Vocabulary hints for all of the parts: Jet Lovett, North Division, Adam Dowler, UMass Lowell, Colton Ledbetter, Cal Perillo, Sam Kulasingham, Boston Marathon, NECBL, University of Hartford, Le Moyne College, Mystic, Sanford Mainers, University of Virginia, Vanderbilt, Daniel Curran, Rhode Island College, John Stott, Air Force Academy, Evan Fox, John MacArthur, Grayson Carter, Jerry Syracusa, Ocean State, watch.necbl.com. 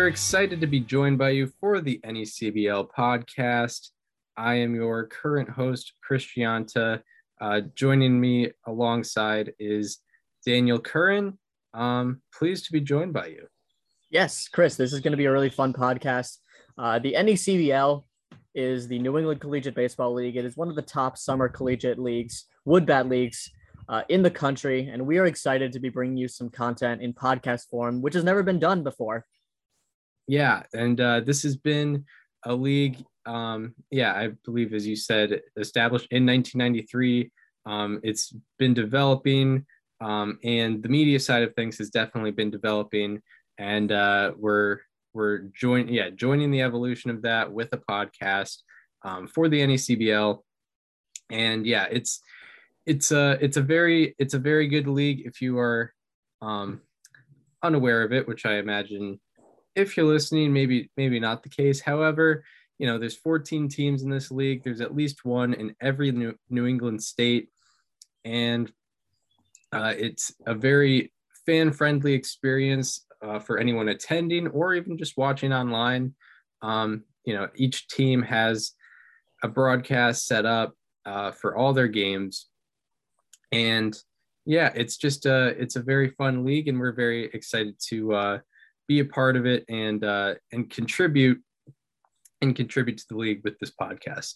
here, excited to be joined by you for the NECBL podcast. I am your current host, Chris Gionta. Joining me alongside is Daniel Curran. Pleased to be joined by you. Yes, Chris, this is going to be a really fun podcast. The NECBL is the New England Collegiate Baseball League. It is one of the top summer collegiate leagues, wood bat leagues, in the country, and we are excited to be bringing you some content in podcast form, which has never been done before. Yeah, and this has been a league, I believe, as you said, established in 1993. It's been developing, and the media side of things has definitely been developing, and we're joining the evolution of that with a podcast for the NECBL, and yeah, it's a very good league. If you are unaware of it, which I imagine if you're listening, maybe not the case. However, you know, there's 14 teams in this league. There's at least one in every New England state. And it's a very fan-friendly experience for anyone attending or even just watching online. You know, each team has a broadcast set up for all their games. And yeah, it's a very fun league, and we're very excited to be a part of it and contribute to the league with this podcast.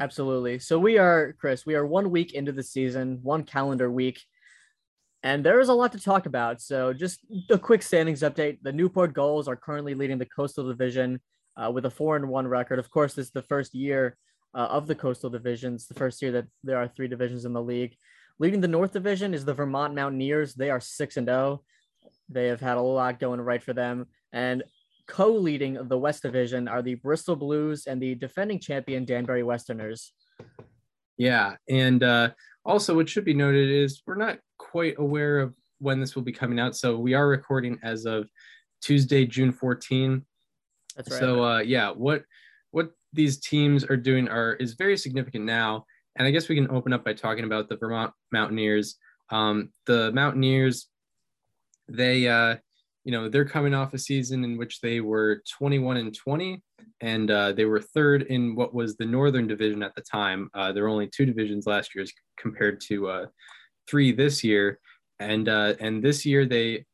Absolutely. So we are 1 week into the season, one calendar week, and there is a lot to talk about. So just a quick standings update. The Newport Gulls are currently leading the Coastal Division with a 4-1 record. Of course, this is the first year of the Coastal Divisions, the first year that there are three divisions in the league. Leading the North Division is the Vermont Mountaineers. They are 6-0. They have had a lot going right for them. And co-leading the West Division are the Bristol Blues and the defending champion Danbury Westerners. Yeah, and also what should be noted is we're not quite aware of when this will be coming out. So we are recording as of Tuesday, June 14. That's right. So what these teams are doing is very significant now. And I guess we can open up by talking about the Vermont Mountaineers. The Mountaineers, they, they're coming off a season in which they were 21-20, and they were third in what was the Northern Division at the time. There were only two divisions last year as compared to three this year, and this year they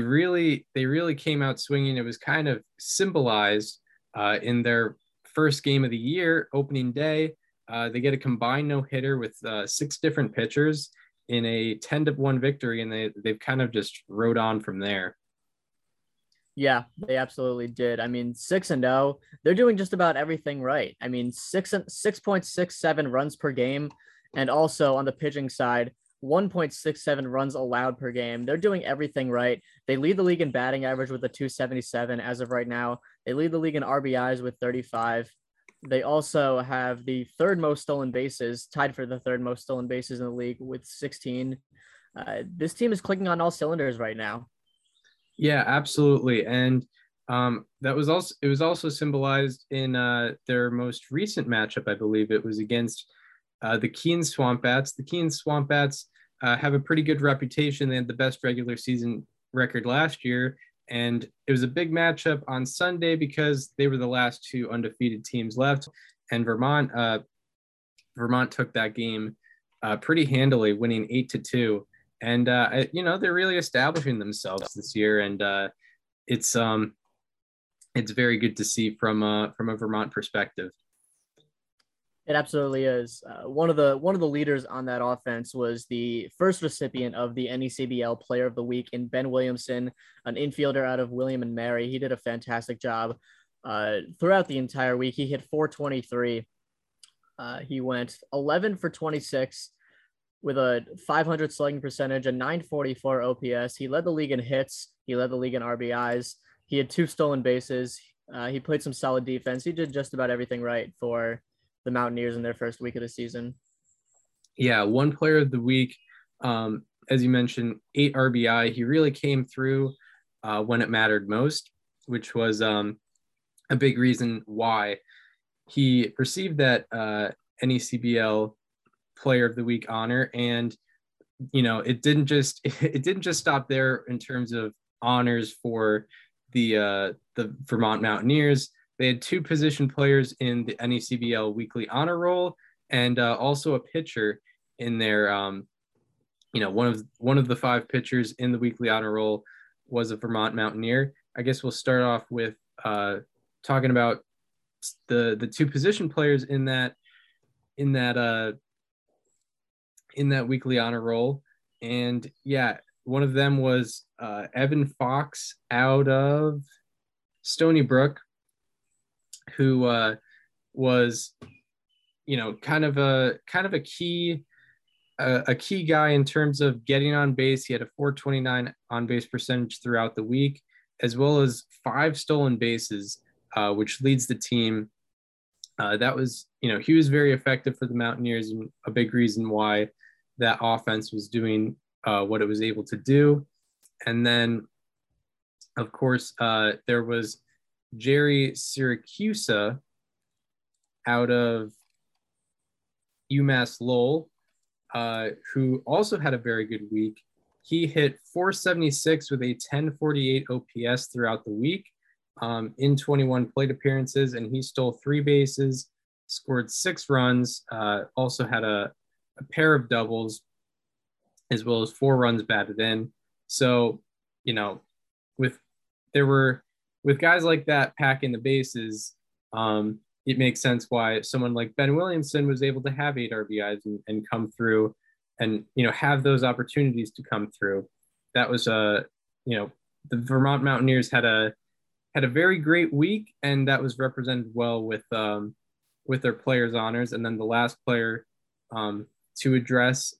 really came out swinging. It was kind of symbolized in their first game of the year, opening day. They get a combined no-hitter with six different pitchers in a 10-1 victory, and they've kind of just rode on from there. Yeah, they absolutely did. I mean, 6-0, they're doing just about everything right. I mean, 6.67 runs per game, and also on the pitching side, 1.67 runs allowed per game. They're doing everything right. They lead the league in batting average with a 277 as of right now. They lead the league in RBIs with 35. They also have the third most stolen bases, tied for the third most stolen bases in the league with 16. This team is clicking on all cylinders right now. Yeah, absolutely. And it was also symbolized in their most recent matchup. I believe it was against the Keene Swamp Bats. The Keene Swamp Bats have a pretty good reputation. They had the best regular season record last year. And it was a big matchup on Sunday because they were the last two undefeated teams left. And Vermont took that game pretty handily, winning 8-2. And, they're really establishing themselves this year. And it's very good to see from a Vermont perspective. It absolutely is. One of the leaders on that offense was the first recipient of the NECBL Player of the Week in Ben Williamson, an infielder out of William and Mary. He did a fantastic job throughout the entire week. He hit .423. He went 11 for 26 with a .500 slugging percentage, a .944 OPS. He led the league in hits. He led the league in RBIs. He had two stolen bases. He played some solid defense. He did just about everything right for the Mountaineers in their first week of the season. Yeah, one player of the week, as you mentioned, 8 RBI. He really came through when it mattered most, which was a big reason why he received that NECBL Player of the Week honor. And it didn't just stop there in terms of honors for the Vermont Mountaineers. They had two position players in the NECBL weekly honor roll, and also a pitcher in their, one of the five pitchers in the weekly honor roll was a Vermont Mountaineer. I guess we'll start off with talking about the two position players in that weekly honor roll. And yeah, one of them was Evan Fox out of Stony Brook, who was, kind of a key guy in terms of getting on base. He had a 429 on base percentage throughout the week, as well as 5 stolen bases, which leads the team. That was, he was very effective for the Mountaineers, and a big reason why that offense was doing what it was able to do. And then, of course, there was Jerry Syracusa out of UMass Lowell, who also had a very good week. He hit 476 with a 1048 OPS throughout the week, in 21 plate appearances, and he stole 3 bases, scored 6 runs, also had a pair of doubles, as well as 4 runs batted in. So, with guys like that packing the bases, it makes sense why someone like Ben Williamson was able to have 8 RBIs and come through and, have those opportunities to come through. That was, the Vermont Mountaineers had a very great week, and that was represented well with their players' honors. And then the last player to address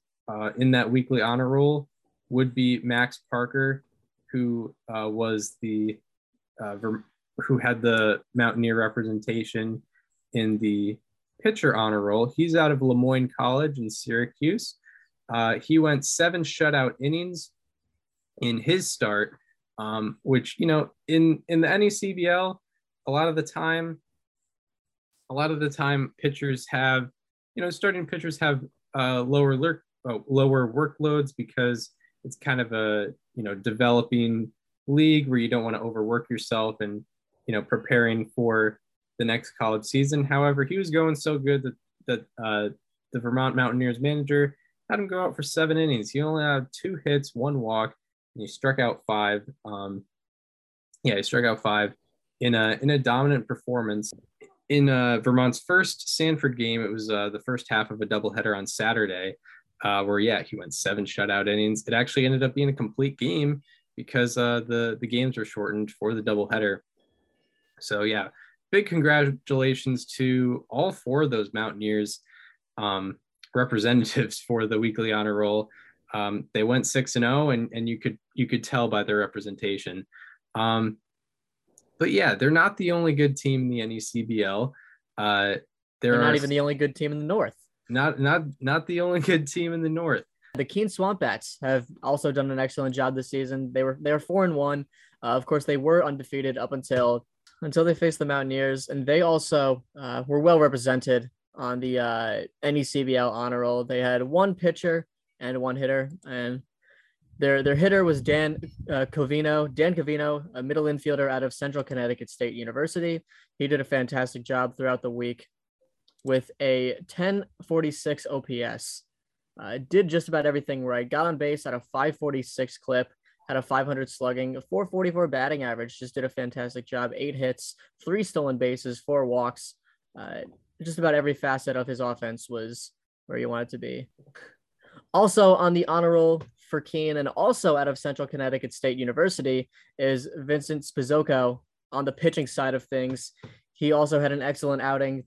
in that weekly honor roll would be Max Parker, who was the who had the Mountaineer representation in the pitcher honor roll. He's out of Le Moyne College in Syracuse. He went 7 shutout innings in his start, which, in the NECBL, a lot of the time pitchers have, starting pitchers have lower workloads, because it's kind of a, developing league where you don't want to overwork yourself and, preparing for the next college season. However, he was going so good that the Vermont Mountaineers manager had him go out for 7 innings. He only had 2 hits, 1 walk, and he struck out 5. He struck out 5 in a dominant performance. In Vermont's first Samford game, it was the first half of a doubleheader on Saturday, where he went 7 shutout innings. It actually ended up being a complete game, because the games were shortened for the doubleheader. So yeah, big congratulations to all 4 of those Mountaineers representatives for the weekly honor roll. They went 6-0, and you could tell by their representation. But yeah, they're not the only good team in the NECBL. They're not even the only good team in the North. Not the only good team in the North. The Keene Swamp Bats have also done an excellent job this season. They were 4-1. Of course, they were undefeated up until they faced the Mountaineers, and they also were well represented on the NECBL honor roll. They had 1 pitcher and 1 hitter, and their hitter was Dan Covino, a middle infielder out of Central Connecticut State University. He did a fantastic job throughout the week with a 1046 OPS. Did just about everything right. Got on base at a 546 clip, had a 500 slugging, a 444 batting average. Just did a fantastic job. 8 hits, 3 stolen bases, 4 walks. Just about every facet of his offense was where you want it to be. Also on the honor roll for Keene, and also out of Central Connecticut State University, is Vincent Spazocco on the pitching side of things. He also had an excellent outing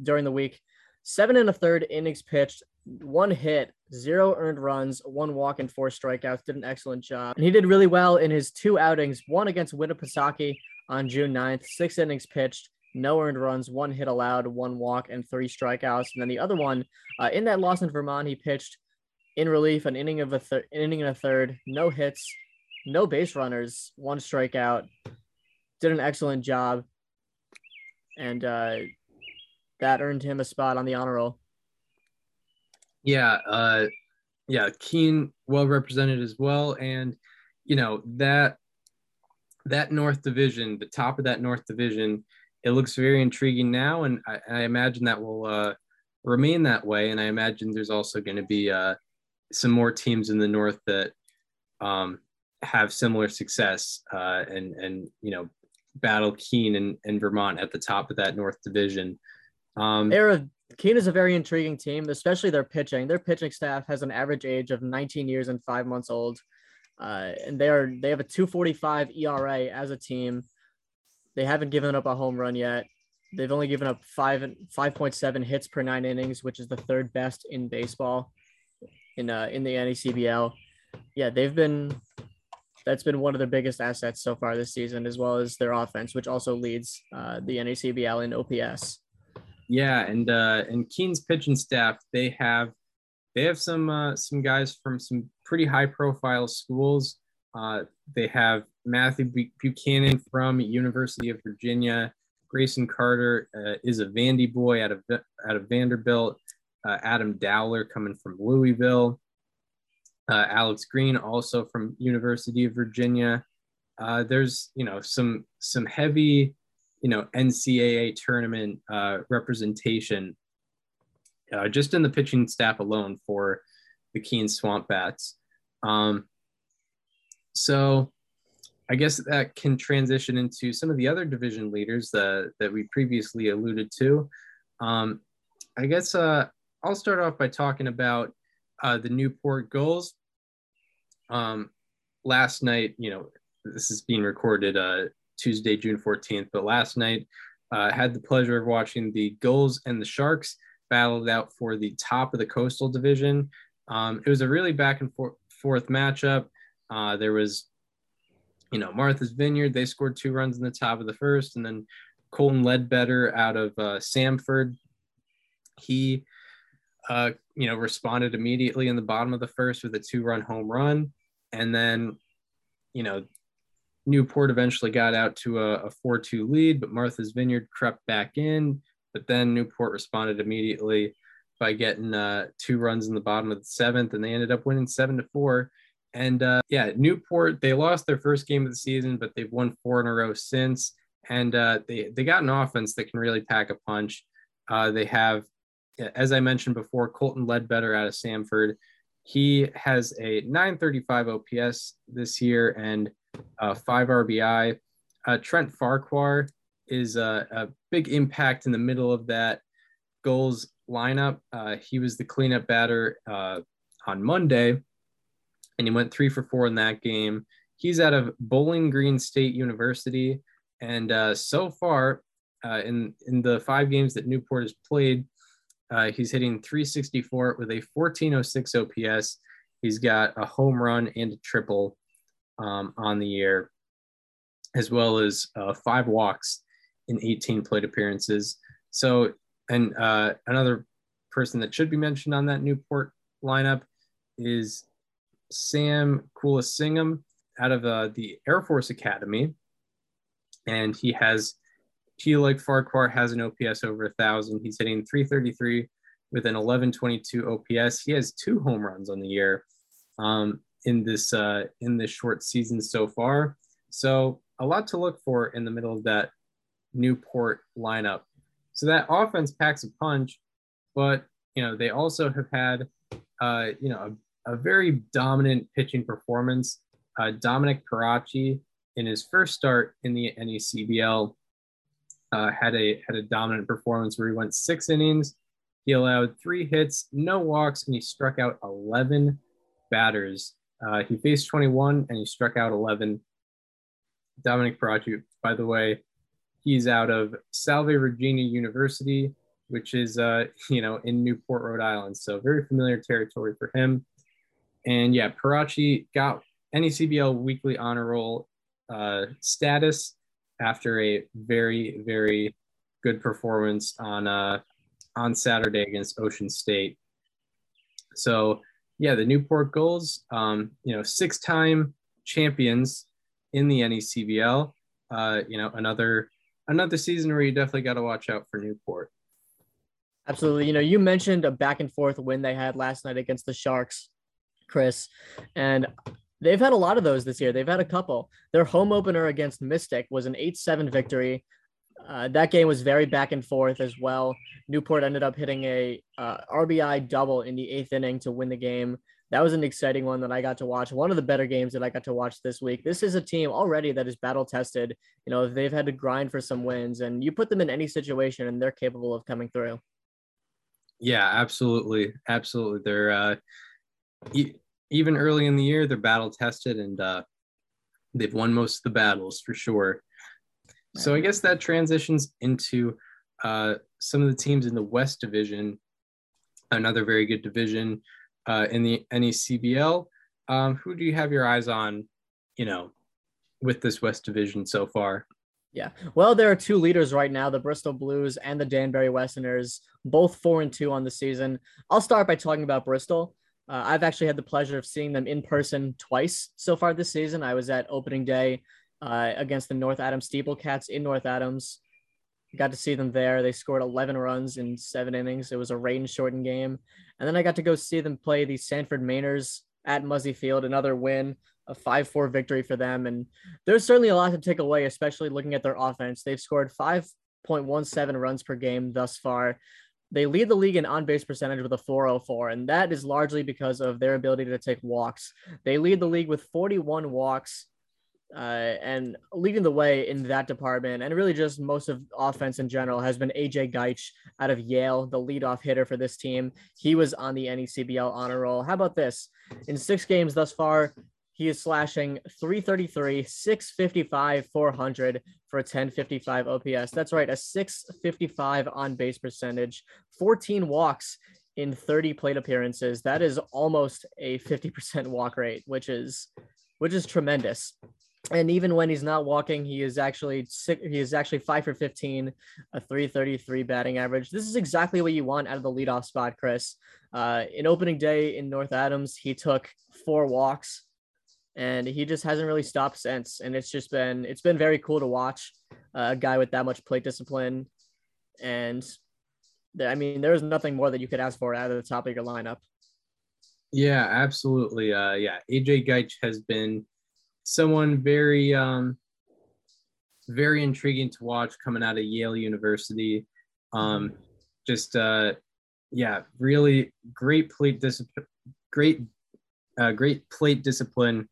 during the week. 7 1/3 innings pitched, 1 hit, 0 earned runs, 1 walk, and 4 strikeouts. Did an excellent job. And he did really well in his 2 outings, one against Winnipesaukee on June 9th, 6 innings pitched, no earned runs, 1 hit allowed, 1 walk, and 3 strikeouts. And then the other one, in that loss in Vermont, he pitched in relief an inning and a third, no hits, no base runners, 1 strikeout. Did an excellent job, and that earned him a spot on the honor roll. Yeah, Keene well represented as well, and that that North Division, the top of that North Division, it looks very intriguing now, and I imagine that will remain that way. And I imagine there's also going to be some more teams in the North that have similar success and you know, battle Keene and Vermont at the top of that North Division. Keene is a very intriguing team, especially their pitching. Their pitching staff has an average age of 19 years and 5 months old. And they have a 2.45 ERA as a team. They haven't given up a home run yet. They've only given up 5.7 hits per nine innings, which is the third best in baseball in the NECBL. Yeah, that's been one of their biggest assets so far this season, as well as their offense, which also leads the NECBL in OPS. Yeah, and Keene's pitching staff, they have some guys from some pretty high profile schools. They have Matthew Buchanan from University of Virginia. Grayson Carter is a Vandy boy out of Vanderbilt. Adam Dowler coming from Louisville. Alex Green also from University of Virginia. There's some heavy NCAA tournament representation just in the pitching staff alone for the Keene Swamp Bats. So I guess that can transition into some of the other division leaders that we previously alluded to. I guess I'll start off by talking about the Newport Gulls. Last night, this is being recorded Tuesday, June 14th, but last night had the pleasure of watching the Gulls and the Sharks battled out for the top of the Coastal Division. It was a really back and forth matchup. There was, Martha's Vineyard, they scored 2 runs in the top of the first, and then Colton Ledbetter out of Samford, he, responded immediately in the bottom of the first with a 2-run home run. And then, Newport eventually got out to a 4-2 lead, but Martha's Vineyard crept back in. But then Newport responded immediately by getting 2 runs in the bottom of the seventh, and they ended up winning 7-4. And Newport, they lost their first game of the season, but they've won 4 in a row since. And they got an offense that can really pack a punch. They have, as I mentioned before, Colton Ledbetter out of Samford. He has a 935 OPS this year and 5 RBI. Trent Farquhar is a big impact in the middle of that Gulls lineup. He was the cleanup batter on Monday, and he went 3 for 4 in that game. He's out of Bowling Green State University, and so far in the 5 games that Newport has played, he's hitting 364 with a 1406 OPS. He's got a home run and a triple on the year, as well as 5 walks in 18 plate appearances. So, and another person that should be mentioned on that Newport lineup is Sam Kulasingham out of the Air Force Academy. And he, like Farquhar, has an OPS over 1,000. He's hitting 333 with an 1122 OPS. He has 2 home runs on the year in this short season so far. So a lot to look for in the middle of that Newport lineup. So that offense packs a punch, but they also have had a very dominant pitching performance. Dominic Caracci, in his first start in the NECBL, had a dominant performance where he went 6 innings. He allowed 3 hits, no walks, and he struck out 11 batters. He faced 21 and he struck out 11. Dominic Caracci, by the way, he's out of Salve Regina University, which is, in Newport, Rhode Island. So very familiar territory for him. And yeah, Caracci got NECBL weekly honor roll status after a very, very good performance on Saturday against Ocean State. So yeah, the Newport Gulls, 6-time champions in the NECBL, another season where you definitely got to watch out for Newport. Absolutely. You mentioned a back and forth win they had last night against the Sharks, Chris, and They've had a lot of those this year. They've had a couple. Their home opener against Mystic was an 8-7 victory. That game was very back and forth as well. Newport ended up hitting a RBI double in the eighth inning to win the game. That was an exciting one that I got to watch. One of the better games that I got to watch this week. This is a team already that is battle tested. You know, they've had to grind for some wins, and you put them in any situation and they're capable of coming through. Yeah, absolutely. Absolutely. They're even early in the year, they're battle tested, and they've won most of the battles for sure. So I guess that transitions into some of the teams in the West Division, another very good division in the NECBL. Who do you have your eyes on, you know, with this West Division so far? Yeah, well, there are two leaders right now, the Bristol Blues and the Danbury Westerners, both 4-2 on the season. I'll start by talking about Bristol. I've actually had the pleasure of seeing them in person twice so far this season. I was at opening day against the North Adams Steeplecats in North Adams. Got to see them there. They scored 11 runs in 7 innings. It was a rain-shortened game. And then I got to go see them play the Sanford Mainers at Muzzy Field, another win, a 5-4 victory for them. And there's certainly a lot to take away, especially looking at their offense. They've scored 5.17 runs per game thus far. They lead the league in on-base percentage with a 404, and that is largely because of their ability to take walks. They lead the league with 41 walks, and leading the way in that department, and really just most of offense in general, has been AJ Geich out of Yale, the leadoff hitter for this team. He was on the NECBL honor roll. How about this? In 6 games thus far, he is slashing 333, 655, 400 for a 1055 OPS. That's right, a 655 on-base percentage, 14 walks in 30 plate appearances. That is almost a 50% walk rate, which is tremendous. And even when he's not walking, he is actually 5 for 15, a 333 batting average. This is exactly what you want out of the leadoff spot, Chris. In opening day in North Adams, he took 4 walks, and he just hasn't really stopped since. And it's been very cool to watch a guy with that much plate discipline. And I mean, there is nothing more that you could ask for out of the top of your lineup. Yeah, absolutely. AJ Geich has been someone very, very intriguing to watch coming out of Yale University. Really great plate discipline, great plate discipline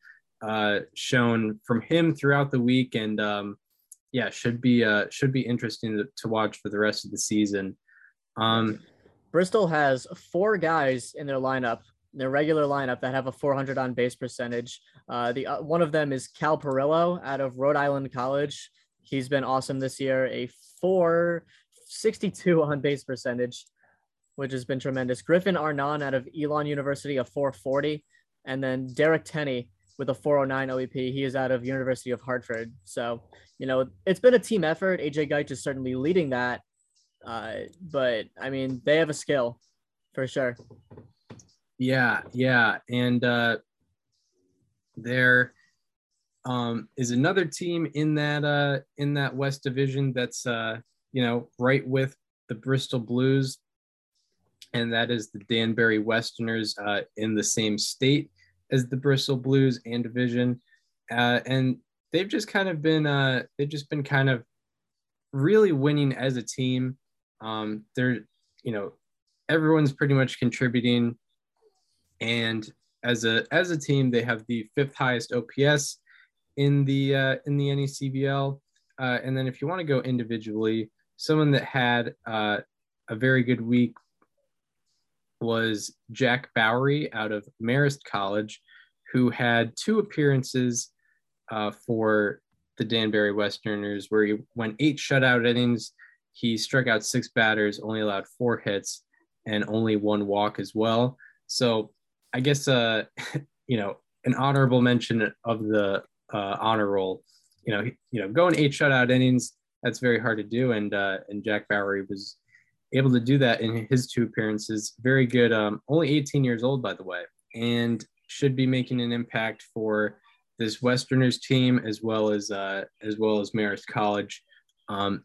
shown from him throughout the week, and should be interesting to watch for the rest of the season. Bristol has 4 guys in their lineup, their regular lineup, that have a 400 on base percentage. One of them is Cal Perillo out of Rhode Island College. He's been awesome this year, a 462 on base percentage, which has been tremendous. Griffin Arnon out of Elon University, a 440, and then Derek Tenney with a 409 OEP. He is out of University of Hartford. So, you know, it's been a team effort. AJ Geich is certainly leading that, but I mean, they have a skill for sure. Yeah. And there is another team in that West Division that's, right with the Bristol Blues, and that is the Danbury Westerners in the same state as the Bristol Blues and division. And they've just kind of been kind of really winning as a team. They're, everyone's pretty much contributing. And as a team, they have the 5th highest OPS in the NECBL. And then if you want to go individually, someone that had a very good week was Jack Bowery out of Marist College, who had 2 appearances for the Danbury Westerners, where he went 8 shutout innings. He struck out 6 batters, only allowed 4 hits, and only 1 walk as well. So I guess, an honorable mention of the honor roll, going 8 shutout innings, that's very hard to do. And Jack Bowery was able to do that in his 2 appearances. Very good. Only 18 years old, by the way, and should be making an impact for this Westerners team, as well as Marist College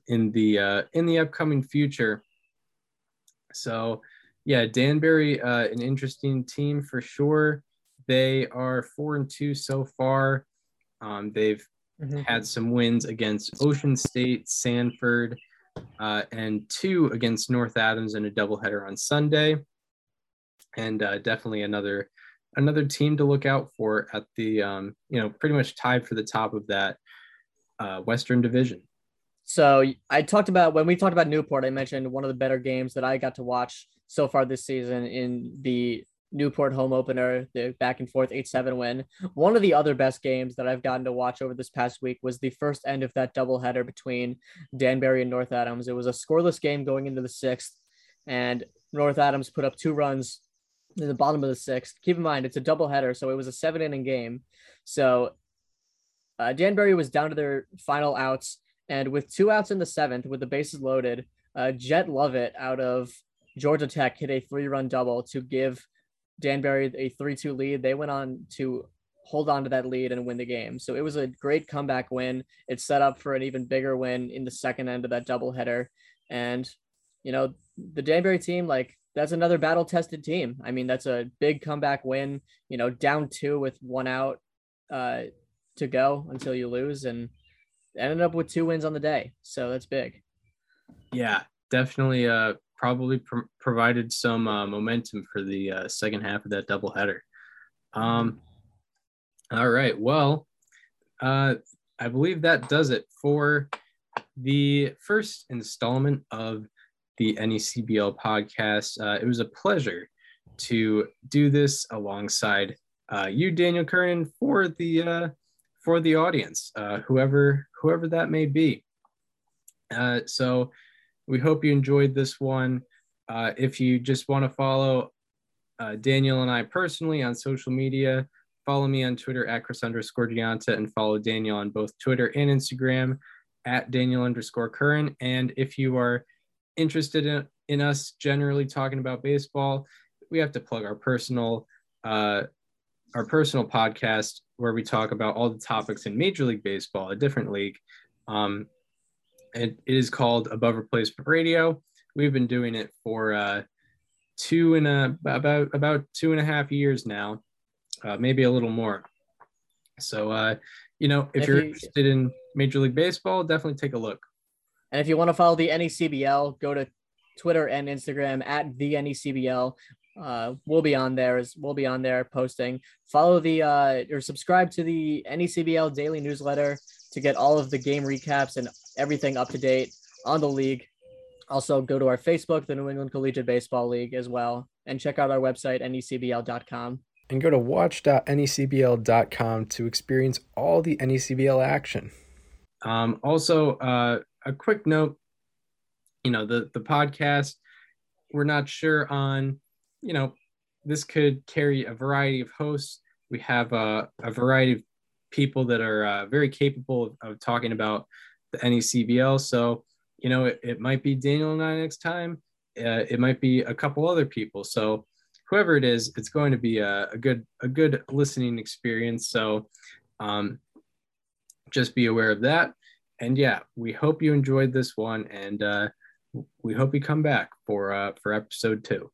in the upcoming future. So, yeah, Danbury, an interesting team for sure. They are 4-2 so far. They've had some wins against Ocean State, Samford, and 2 against North Adams in a doubleheader on Sunday. And definitely another team to look out for at the, pretty much tied for the top of that Western Division. So I talked about, when we talked about Newport, I mentioned one of the better games that I got to watch so far this season in the Newport home opener, the back and forth 8-7 win. One of the other best games that I've gotten to watch over this past week was the first end of that doubleheader between Danbury and North Adams. It was a scoreless game going into the 6th, and North Adams put up 2 runs in the bottom of the 6th. Keep in mind, it's a doubleheader, so it was a 7-inning game. So Danbury was down to their final outs, and with 2 outs in the 7th, with the bases loaded, Jet Lovett out of Georgia Tech hit a 3-run double to give Danbury a 3-2 lead. They went on to hold on to that lead and win the game. So it was a great comeback win. It set up for an even bigger win in the second end of that doubleheader. And, the Danbury team, that's another battle-tested team. I mean, that's a big comeback win, down 2 with 1 out to go until you lose, and ended up with 2 wins on the day. So that's big. Yeah, definitely. Probably provided some momentum for the second half of that doubleheader. All right. Well, I believe that does it for the first installment of the NECBL podcast. It was a pleasure to do this alongside you, Daniel Curran, for the audience, whoever that may be. So we hope you enjoyed this one. If you just want to follow Daniel and I personally on social media, follow me on Twitter at Chris_Gionta, and follow Daniel on both Twitter and Instagram at Daniel_Curran. And if you are interested in us generally talking about baseball, we have to plug our personal podcast where we talk about all the topics in Major League Baseball, a different league. It is called Above Replacement Radio. We've been doing it for about 2.5 years now, maybe a little more. So, if you're interested in Major League Baseball, definitely take a look. And if you want to follow the NECBL, go to Twitter and Instagram at the NECBL. We'll be on there posting. Follow or subscribe to the NECBL daily newsletter to get all of the game recaps and everything up to date on the league. Also go to our Facebook, the New England Collegiate Baseball League, as well, and check out our website, necbl.com. And go to watch.necbl.com to experience all the NECBL action. Also, a quick note, the podcast, we're not sure on, this could carry a variety of hosts. We have a variety of people that are very capable of talking about the NECBL. So, it might be Daniel and I next time. It might be a couple other people. So whoever it is, it's going to be a good listening experience. So just be aware of that. And yeah, we hope you enjoyed this one, and we hope you come back for episode 2.